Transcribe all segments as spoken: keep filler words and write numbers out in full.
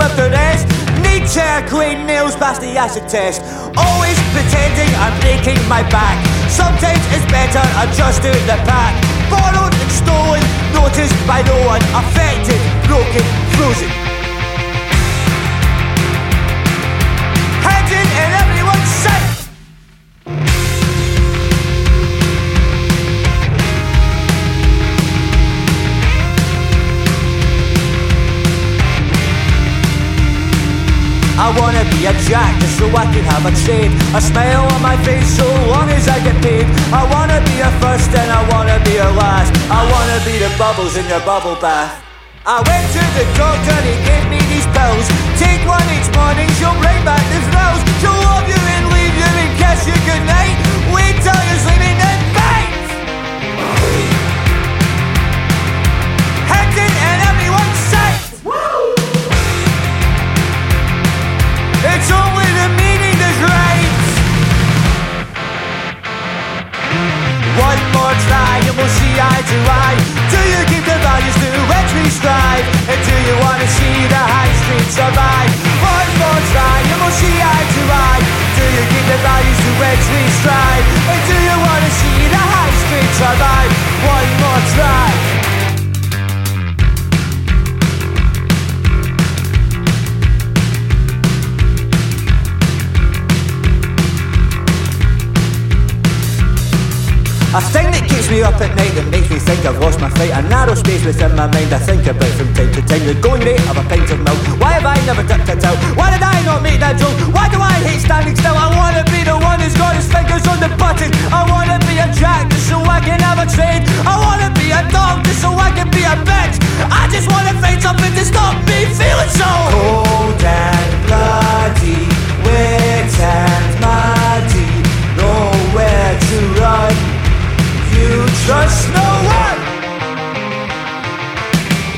of the rest. Need chair, clean nails, pass the acid test. Always pretending I'm breaking my back. Sometimes it's better I just do the pack. Borrowed and stolen, noticed by no one. Affected, broken, frozen. Hidden in everyone's sight. I wanna be a jack just so I can have a trade. A smile on my face so long as I get paid. I wanna be a first and I wanna be a last. I wanna be the bubbles in your bubble bath. I went to the doctor and he gave me these pills. Take one each morning, she'll bring back the thrills. She'll love you and leave you and kiss you goodnight. Wait till you're sleeping and bite. Hidden in everyone's sight. It's only the meaning that's right. One more try and we'll see eye to eye. Do you keep the values to which we strive? And do you want to see the high street survive? One more try and we'll see eye to eye. Do you keep the values to which we strive? And do you want to see the high street survive? One more try. A thing that keeps me up at night, that makes me think I've lost my fight. A narrow space within my mind I think about from time to time. The going rate of a pint of milk. Why have I never ducked it out? Why did I not make that joke? Why do I hate standing still? I wanna be the one who's got his fingers on the button. I wanna be a jack just so I can have a trade. I wanna be a dog just so I can be a bitch. I just wanna find something to stop me feeling so cold and bloody, wet and muddy. Nowhere to run. You trust no one.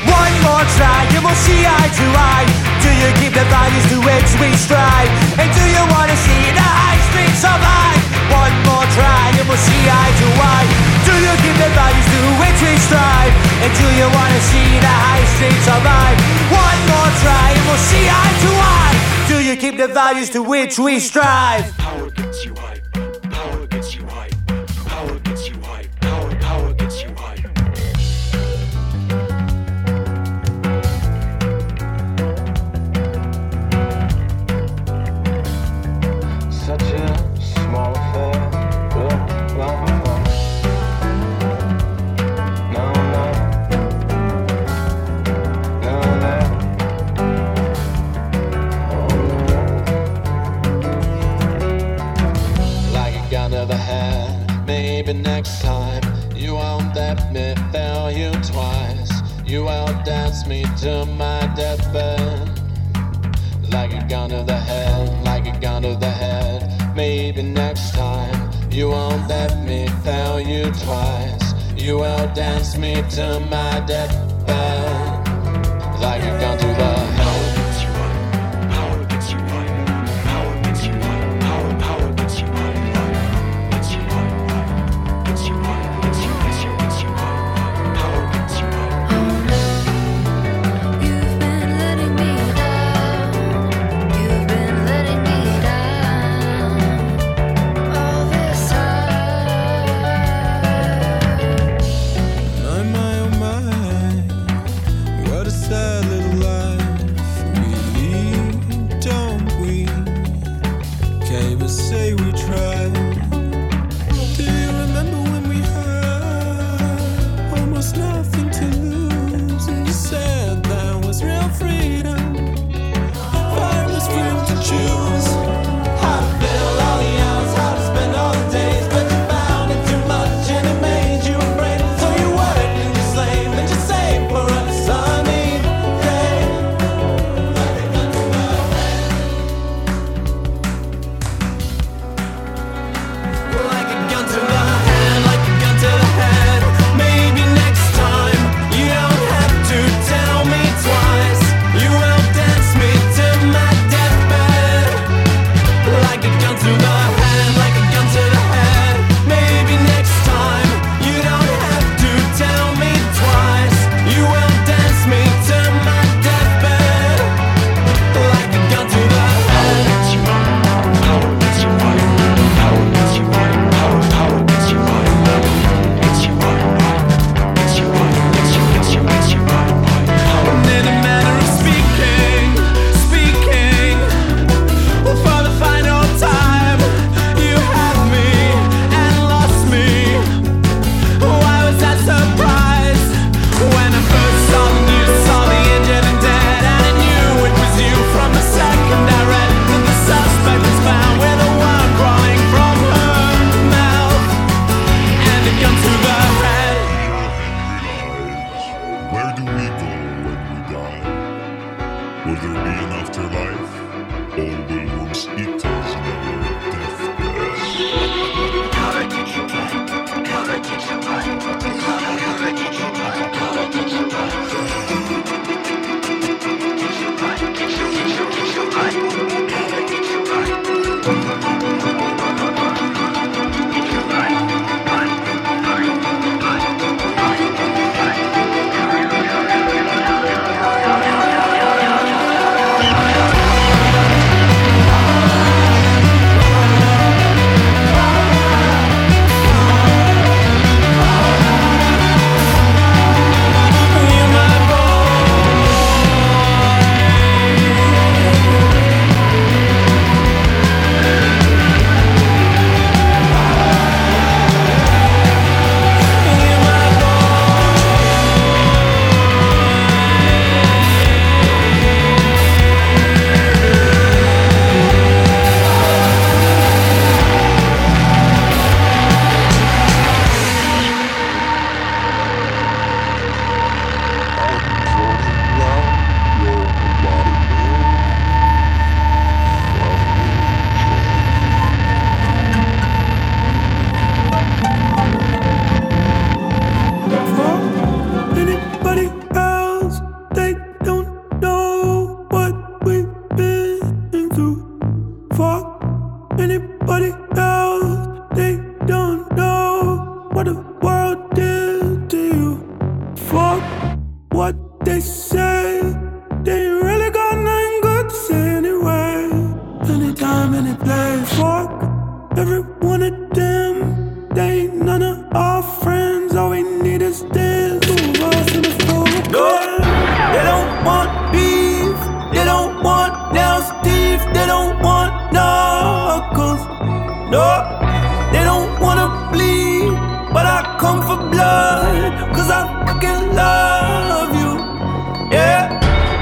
One more try and we'll see eye to eye. Do you keep the values to which we strive? And do you want to see the high street survive? One more try and we'll see eye to eye. Do you keep the values to which we strive? And do you want to see the high street survive? One more try and we'll see eye to eye. Do you keep the values to which we strive? Power gets you high. Power gets you high. Power gets you high. Maybe next time you out-dance me, fail you twice. You out-dance me to my deathbed. Like a gun to the head, like a gun to the head. Maybe next time you out-dance me, fail you twice. You out-dance me to my deathbed. Like a gun to the head.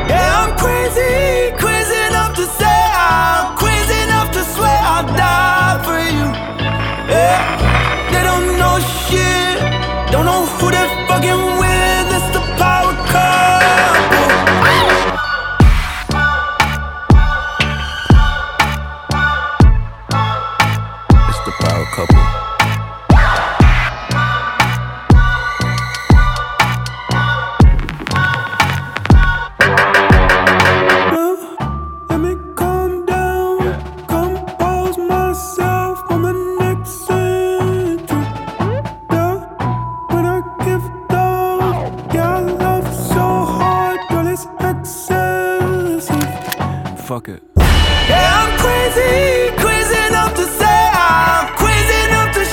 Yeah, I'm crazy, crazy enough to say I'm crazy enough to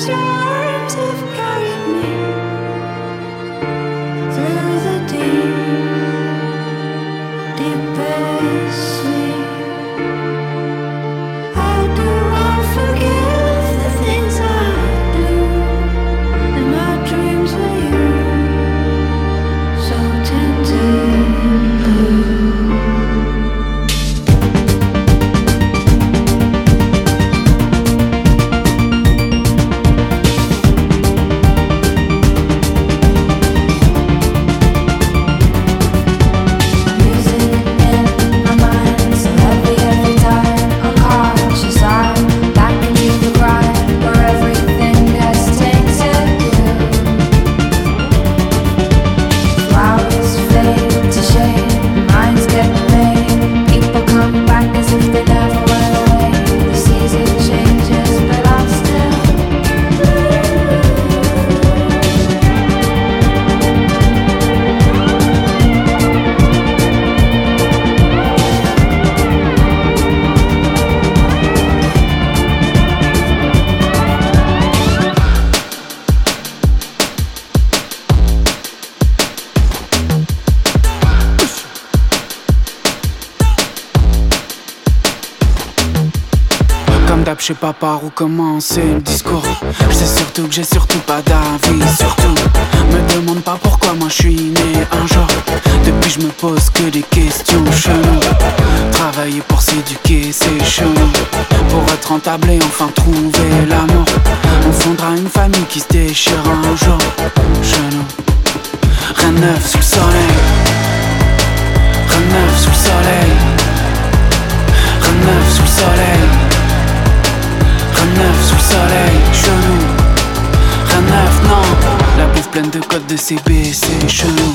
Je sais pas par où commencer le discours. Je sais surtout que j'ai surtout pas d'avis. Surtout, me demande pas pourquoi moi je suis né un jour. Depuis je me pose que des questions cheloues. Travailler pour s'éduquer c'est chelou. Pour être rentable et enfin trouver l'amour, on fondra une famille qui se déchire un jour. Chelou. Rien de neuf sous le soleil. Rien de neuf sous le soleil. Rien de neuf sous le soleil. Rien neuf sous le soleil, chelou. Rien neuf, non. La bouffe pleine de codes de C B C, chelou.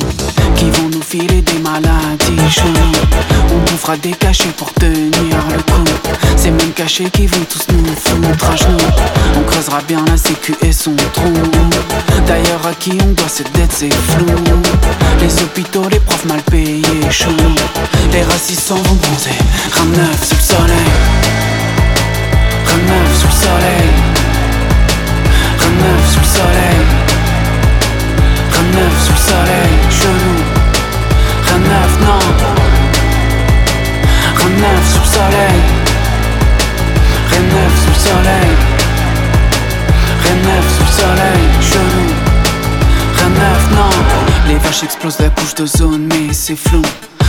Qui vont nous filer des maladies, chelou. On bouffera des cachets pour tenir le coup. Ces mêmes cachets qui vont tous nous foutre à genoux. On creusera bien la sécu et son trou. D'ailleurs à qui on doit cette dette c'est flou. Les hôpitaux, les profs mal payés, chelou. Les racistes s'en vont bronzer. Rien neuf sous le soleil. Rien neuf sous le soleil. Rien neuf sous le soleil. Rien neuf sous le soleil, chelou. Rien neuf, non. Rien neuf sous le soleil. Rien neuf sous le soleil. Rien neuf sous le soleil, chelou. Rien neuf, non. Les vaches explosent la couche d'ozone mais c'est flou.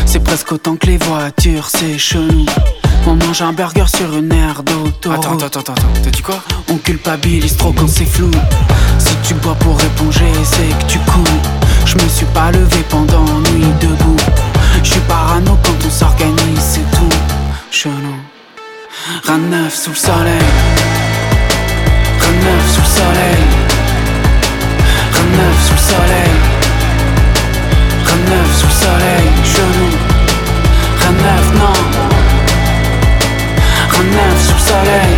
C'est presque autant que les voitures, c'est chelou. On mange un burger sur une aire d'autoroute. Attends, attends, attends, attends, t'as dit quoi? On culpabilise trop quand c'est flou. Si tu bois pour éponger, c'est que tu coules. Je me suis pas levé pendant nuit debout. Je suis parano quand on s'organise, c'est tout. Chelou. Rien de neuf sous le soleil. Rien de neuf sous le soleil. Rien de neuf sous le soleil. Rien de neuf sous le soleil. Chelou. Rien de neuf, non. Rien neuf sous le soleil.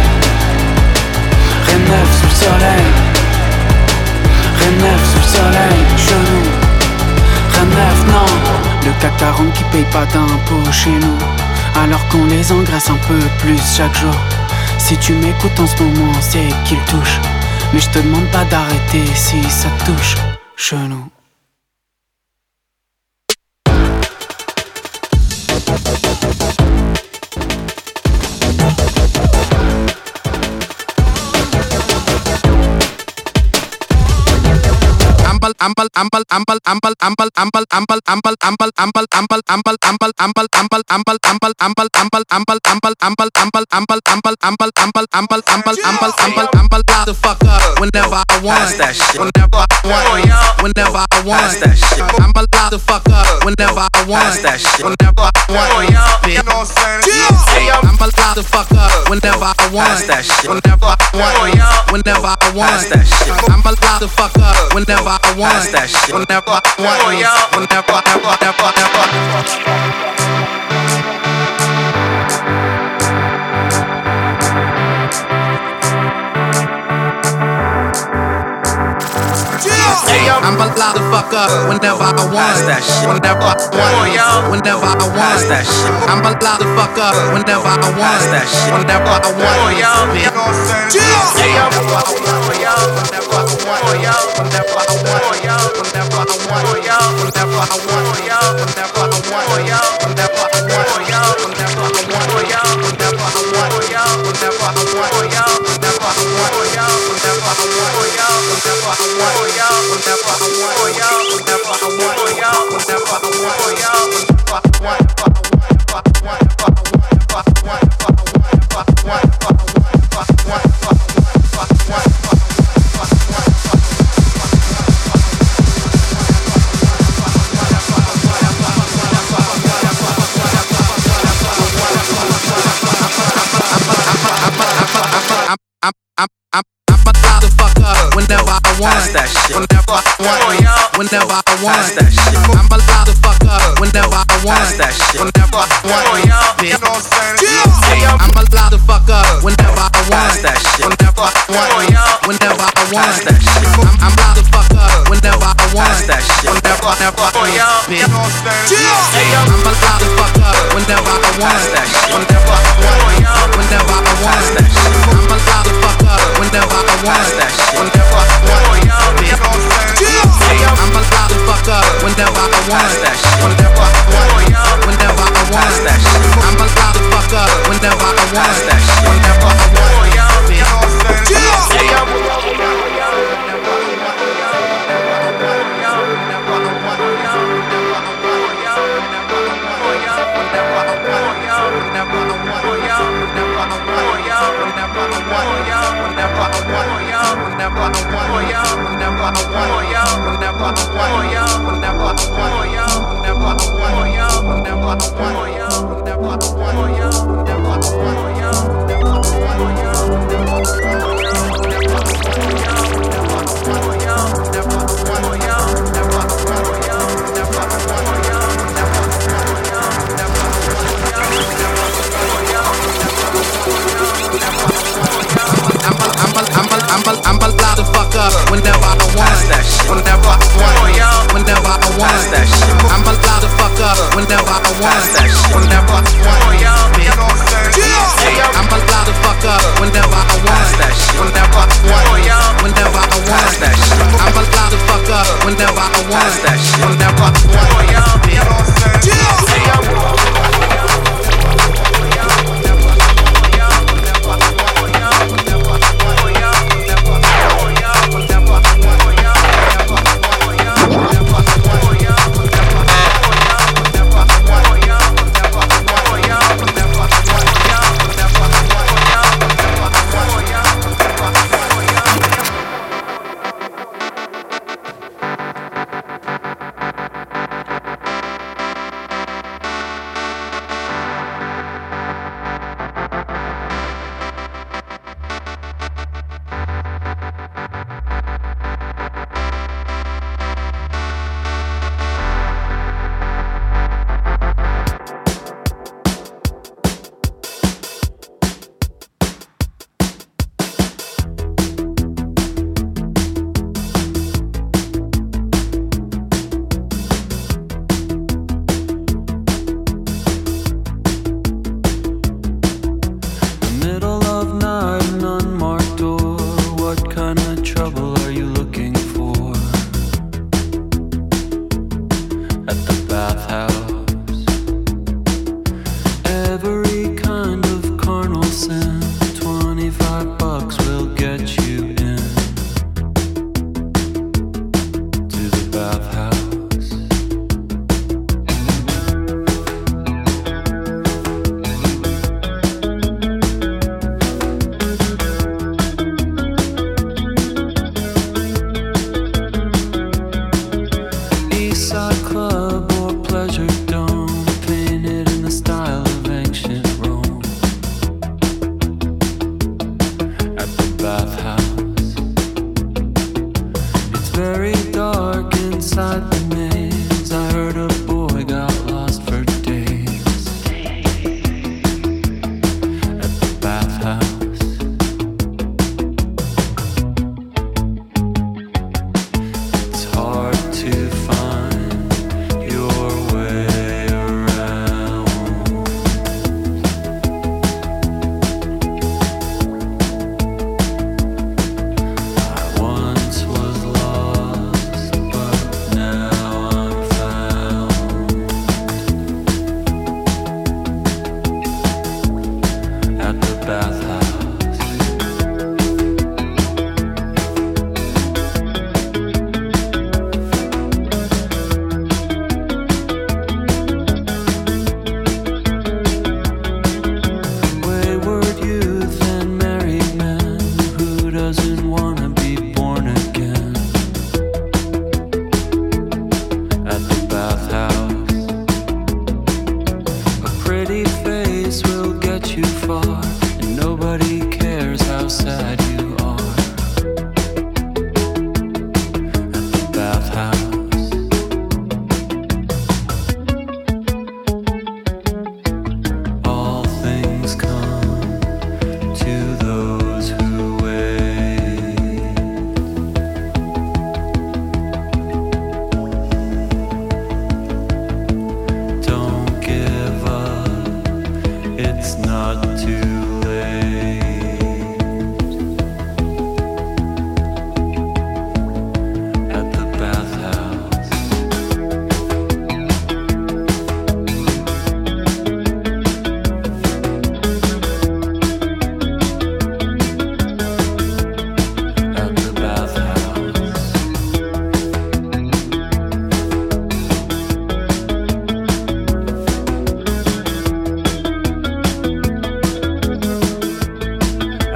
Rien neuf sous le soleil. Rien neuf sous le soleil, chelou. Rien neuf, non. Le C A C quarante qui paye pas d'impôts chez nous, alors qu'on les engraisse un peu plus chaque jour. Si tu m'écoutes en ce moment, c'est qu'il touche. Mais je te demande pas d'arrêter si ça te touche, chelou. Ample, ample, ample, ample, ample, ample, ample, ample, ample, ample, ample, ample, ample, ample, ample, ample, ample, ample, ample, ample, ample, ample, ample, ample, ample, ample, ample, ample, ample, ample, ample, ample, light the fuck up whenever I want. Whenever I want. Whenever I want. Ample, light the fuck up whenever I want. Whenever I want. You know what I'm saying? Ample, light the fuck up whenever I want. Whenever I want. Whenever I want. Ample, light the fuck up whenever I want. That's that shit. We'll never, we'll never, we'll never, never, never, never. I'm a loud fuck up whenever I want. That shit. Whenever I want. Whenever I want. That shit. I'm a loud fuck up whenever I want. That shit. Whenever I want. Now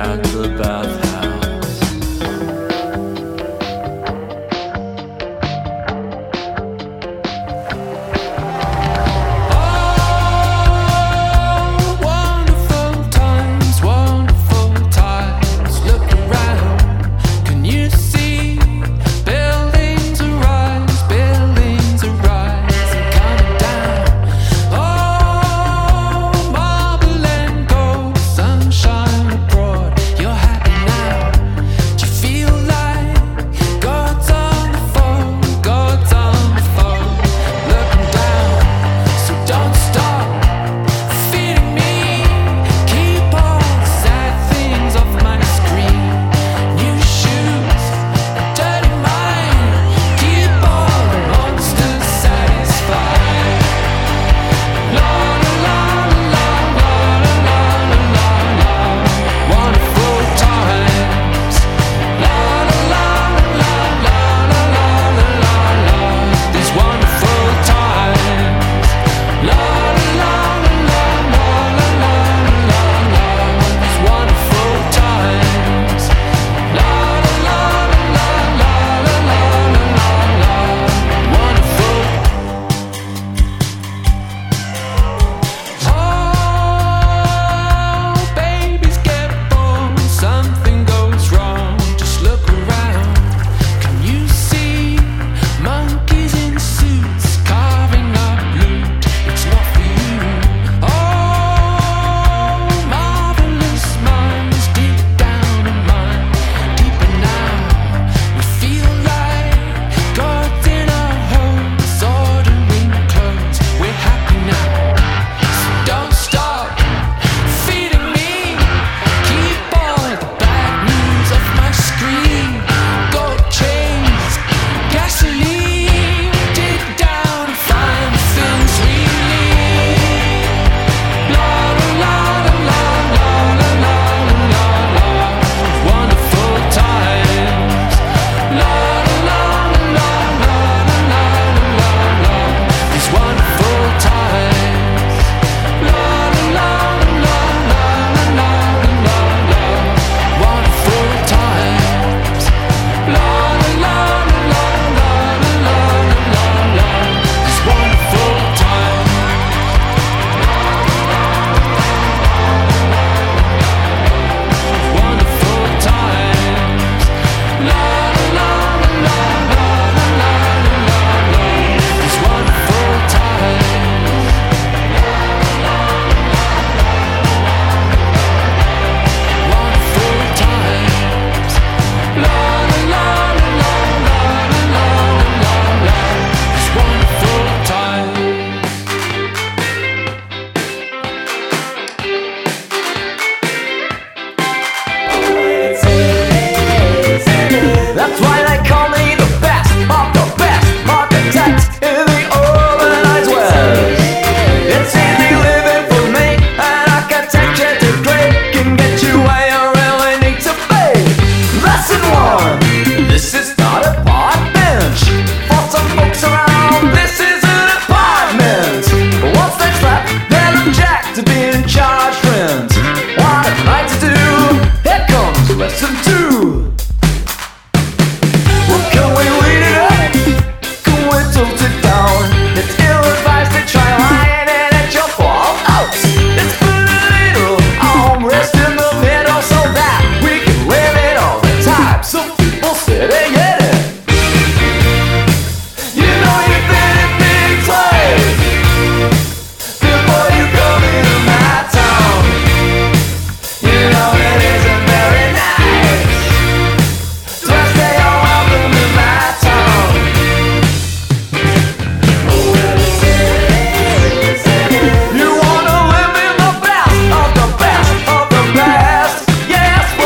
at the bathhouse. Oh, wonderful times, wonderful times. Look around, can you see? Buildings arise, buildings arise and come down. Oh, marble and gold, sunshine abroad. You're happy now. Do you feel like God's on the phone? God's on the phone, looking down. So don't stop feeding me. Keep all the sad things off my screen. New shoes, a dirty mind. Keep all the monsters satisfied. La la la la la la la la la. Wonderful times. La la la la la la la la la la. These wonderful times. La la la la la la la la la. These wonderful times. La la la la la la la la la. Wonderful. Oh, babies get born, something goes wrong. Just look around, can you see? Monkeys in suits carving up loot. It's not for you. Oh, marvelous minds deep down in mine, deeper now. We feel like God's in our homes, ordering clothes. We're happy now. So don't stop feeding me. Keep all the bad news off my screen. Gold chains, gasoline. Dig down and find the things we need. La la la la la la la la la la. Wonderful times. La la la la la la la la la. These wonderful times. La la la la la la la la la. Wonderful times. La la la la la la la la la. These wonderful times. Wonderful times. La la la la la la la la la. These wonderful times. Wonderful times. La la la la la la la la la. These wonderful times. That's why they call me the best of the best architects in the urbanized West. It's easy living for me, an architecture degree can get you where you really need to be. Lesson one: this is not a park bench. For some folks around, this is an apartment. But once they slap, they'll object to being charged rent. What I'd like to do, here comes lesson two. Well, can we lead it up? Can we tilt it down? It's ill-advised to try lying and it your fall out. It's put a little armrest in the middle so that we can live it all the time. Some people sitting in it. You know you've been in big place before you come into my town. You know it isn't very nice. Just stay all welcome in my town. You wanna live in the best of the best of the best? Yes, well I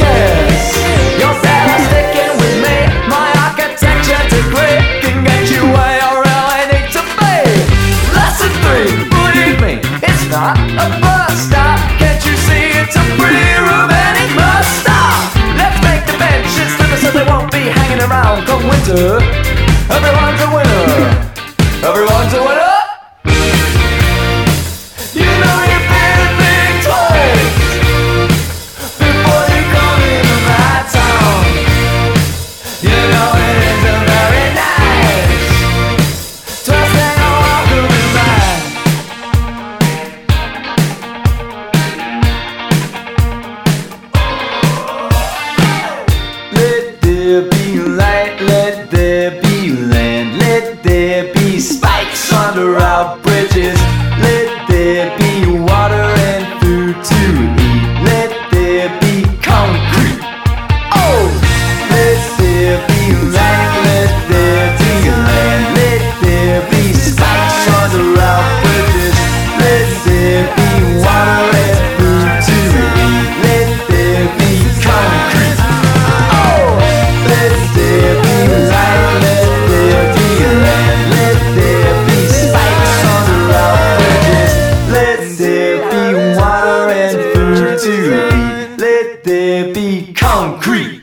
guess you're better sticking with me. My architecture degree can get you where you really need to be. Lesson three, believe me, it's not a bus stop. Can't you see it's a pretty room and it must stop? Let's make the benches slimmer so they won't be hanging around come winter. Everyone's a winner. Everyone's a winner. You know you've been in big twice before there be light, let there be land, let there be spikes under our bridges, let there be water and food to eat, let there be concrete. Oh, let there be light, let there be land, let there be spikes under our bridges, let there be water and food to eat, let there be concrete. Let there be concrete.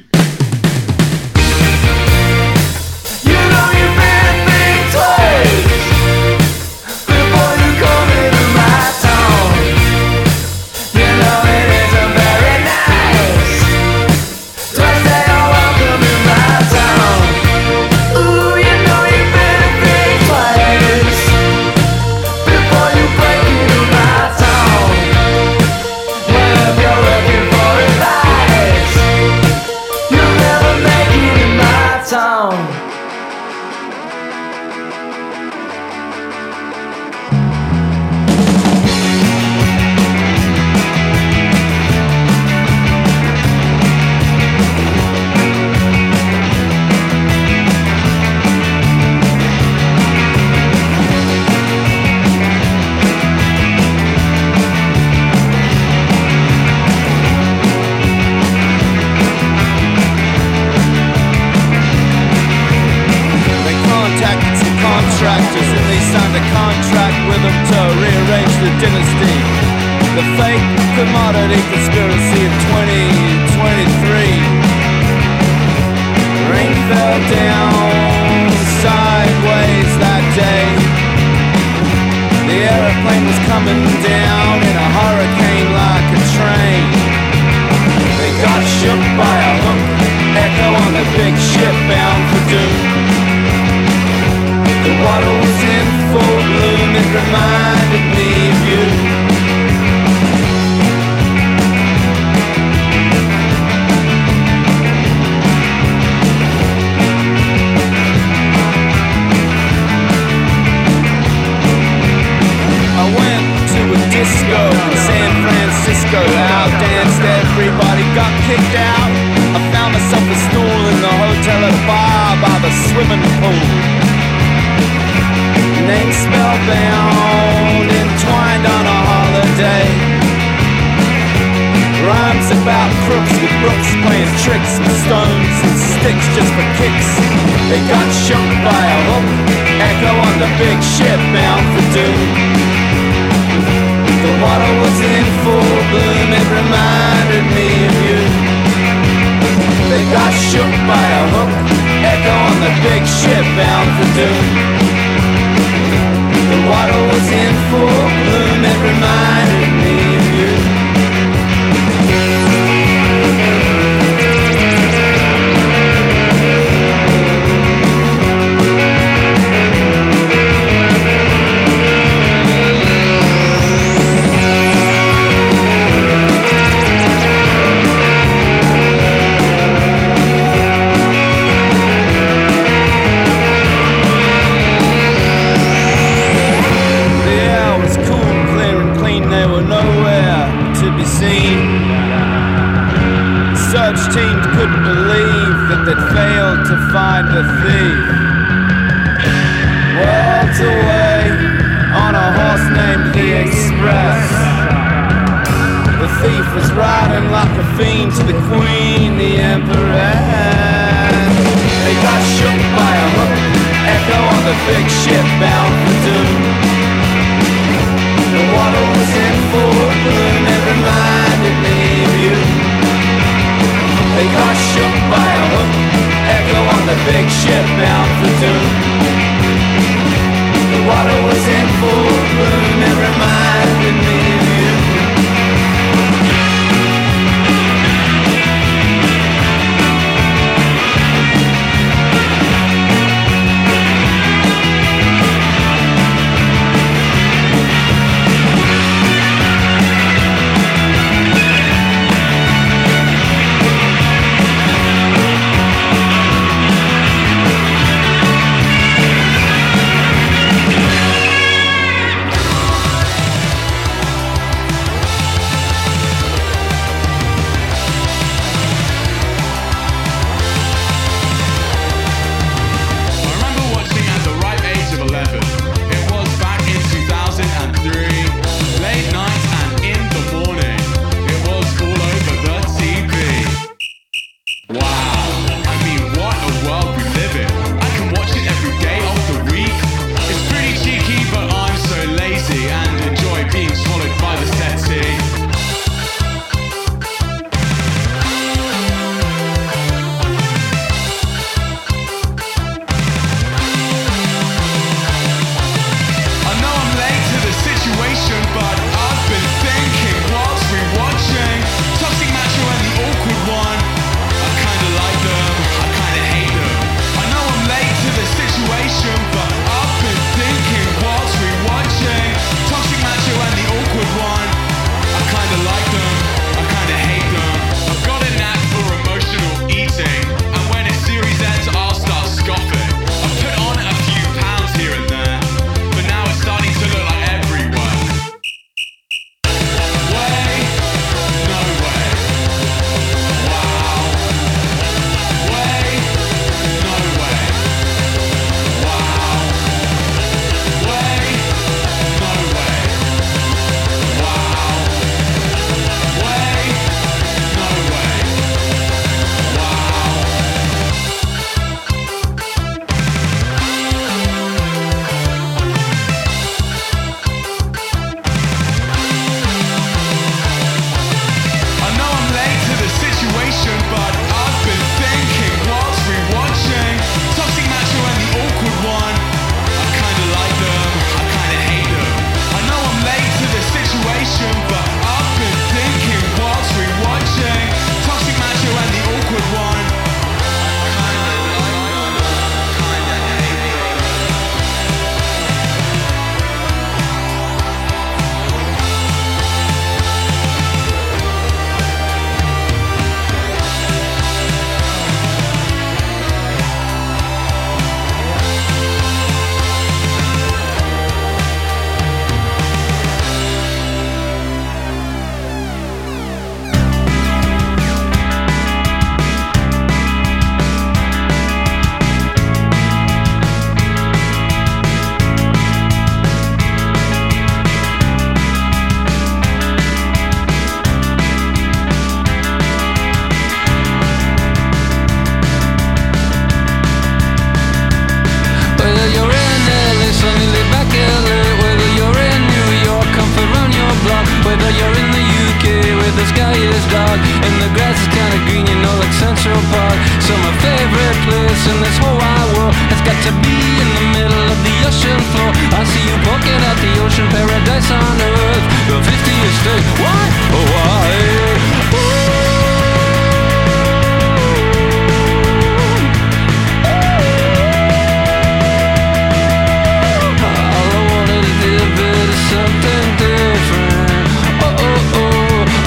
but you're in the U K where the sky is dark and the grass is kinda green, you know, like Central Park. So my favorite place in this whole wide world has got to be in the middle of the ocean floor. I see you walking out the ocean, paradise on earth, your fiftieth state. Why? Oh why? Oh.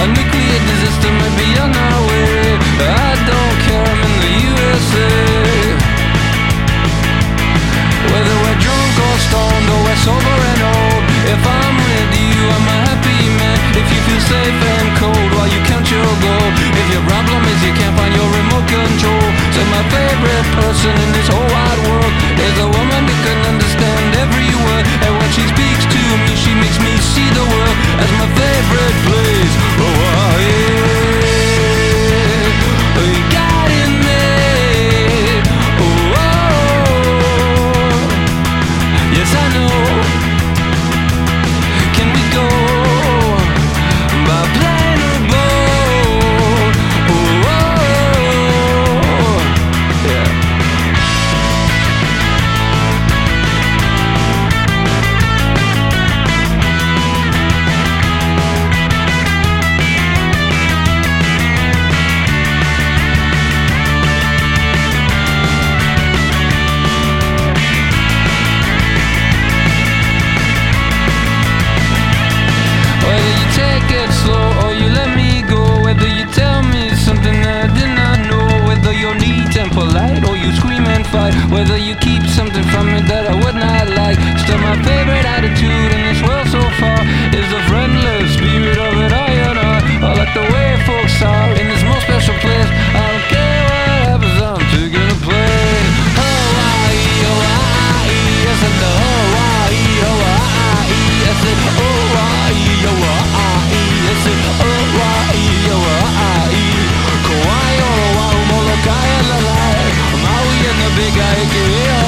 A nuclear disaster may be on our way. I don't care, I'm in the U S A. Whether we're drunk or stoned or we're sober and old, if I'm with you, I'm a happy man. If you feel safe and cold while you count your gold, if your problem is you can't find your remote control. So my favorite person in this whole wide world is a woman that can understand every word, and when she speaks to me, she makes me see the world as my favorite place. Whether you keep something from me that I would not like, still my favorite attitude in this world so far is the friendly spirit of it all, you know. I like the way folks are in this most special place. I don't care what happens, I'm taking a plane. Hawaii, Hawaii, I said the Hawaii, Hawaii, I said Hawaii, Hawaii, I said Hawaii, Hawaii. Kauai, Oahu, Molokai, and Lahaina. Big guy,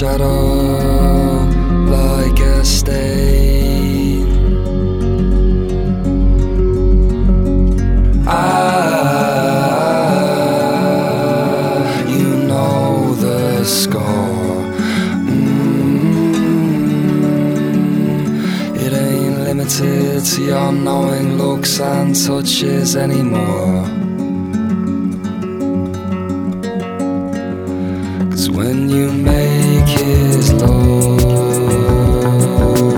shadow like a stain. Ah, you know the score. Mm-hmm. It ain't limited to your knowing looks and touches anymore. When you make his love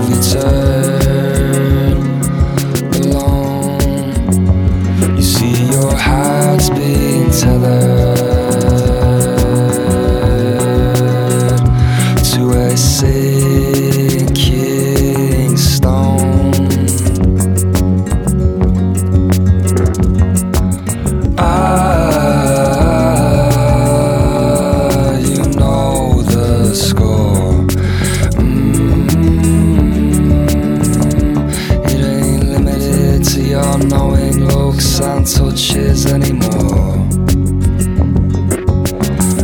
return alone, you see your heart's been tethered to a sinking stone. Touches anymore.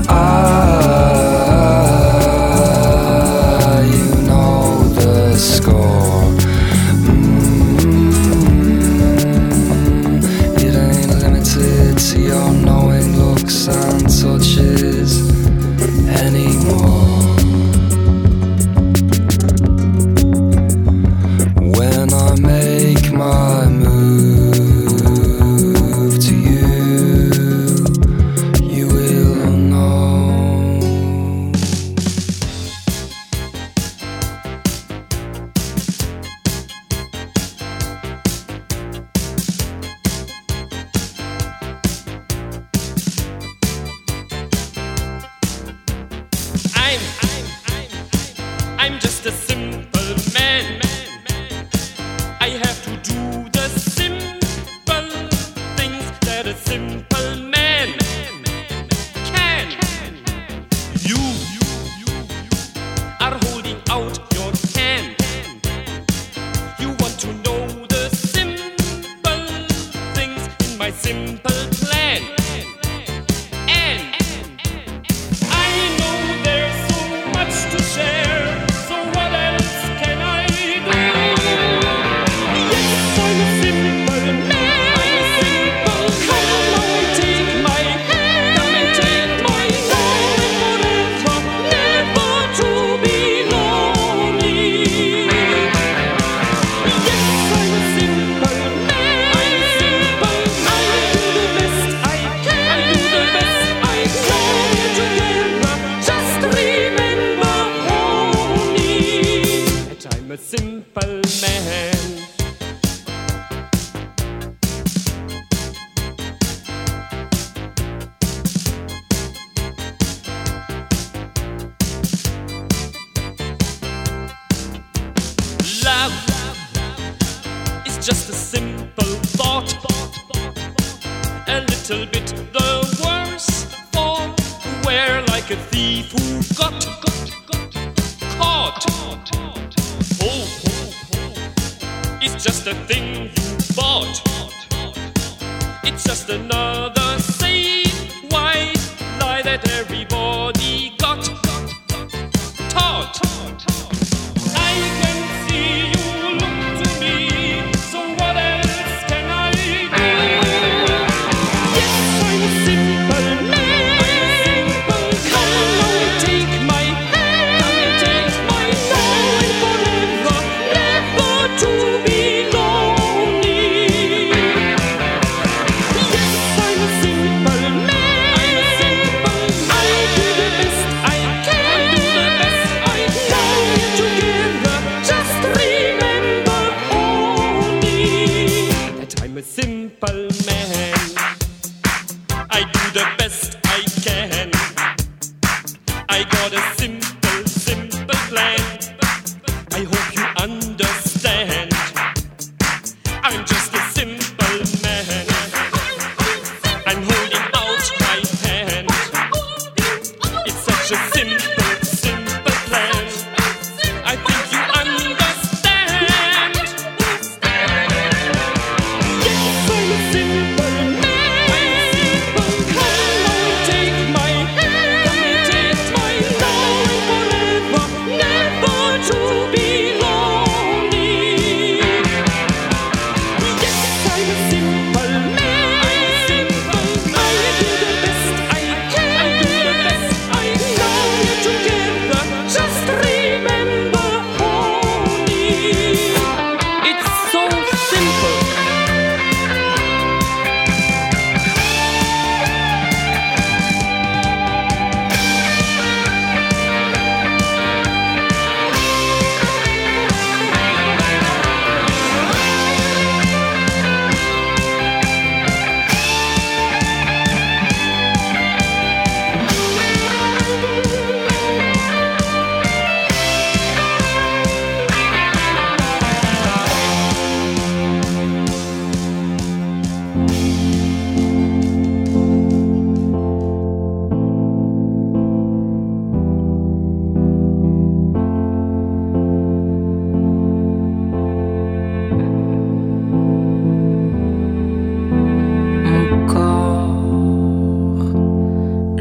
Ah, you know the score. Mm-hmm. It ain't limited to your knowing looks and touches anymore. When I make my move I'm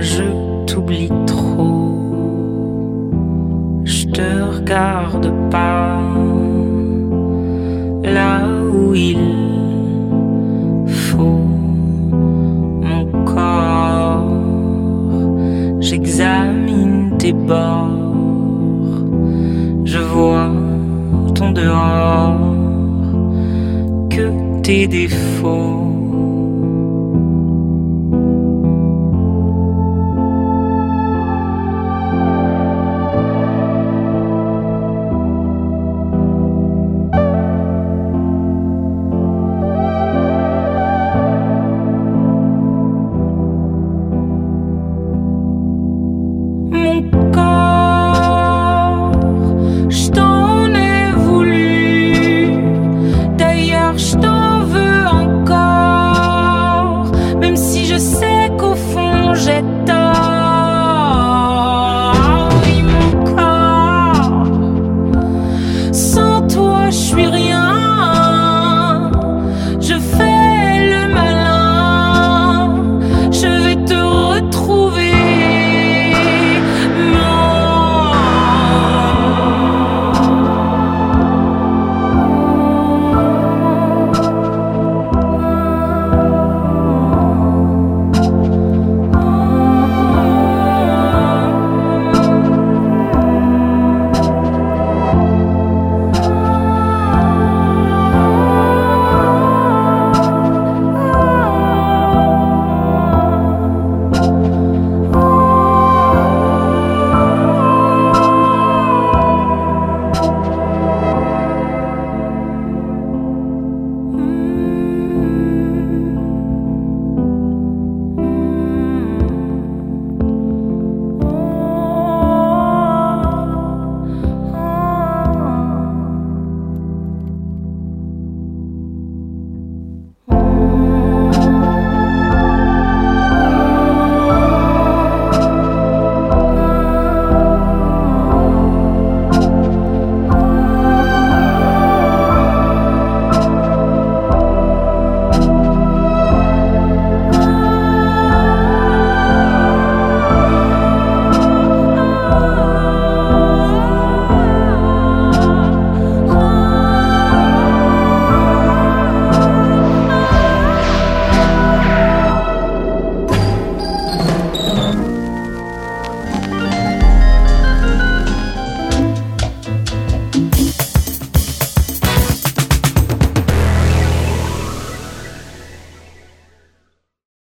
je t'oublie trop, je te regarde pas là où il faut. Mon corps, j'examine tes bords, je vois ton dehors, que tes défauts.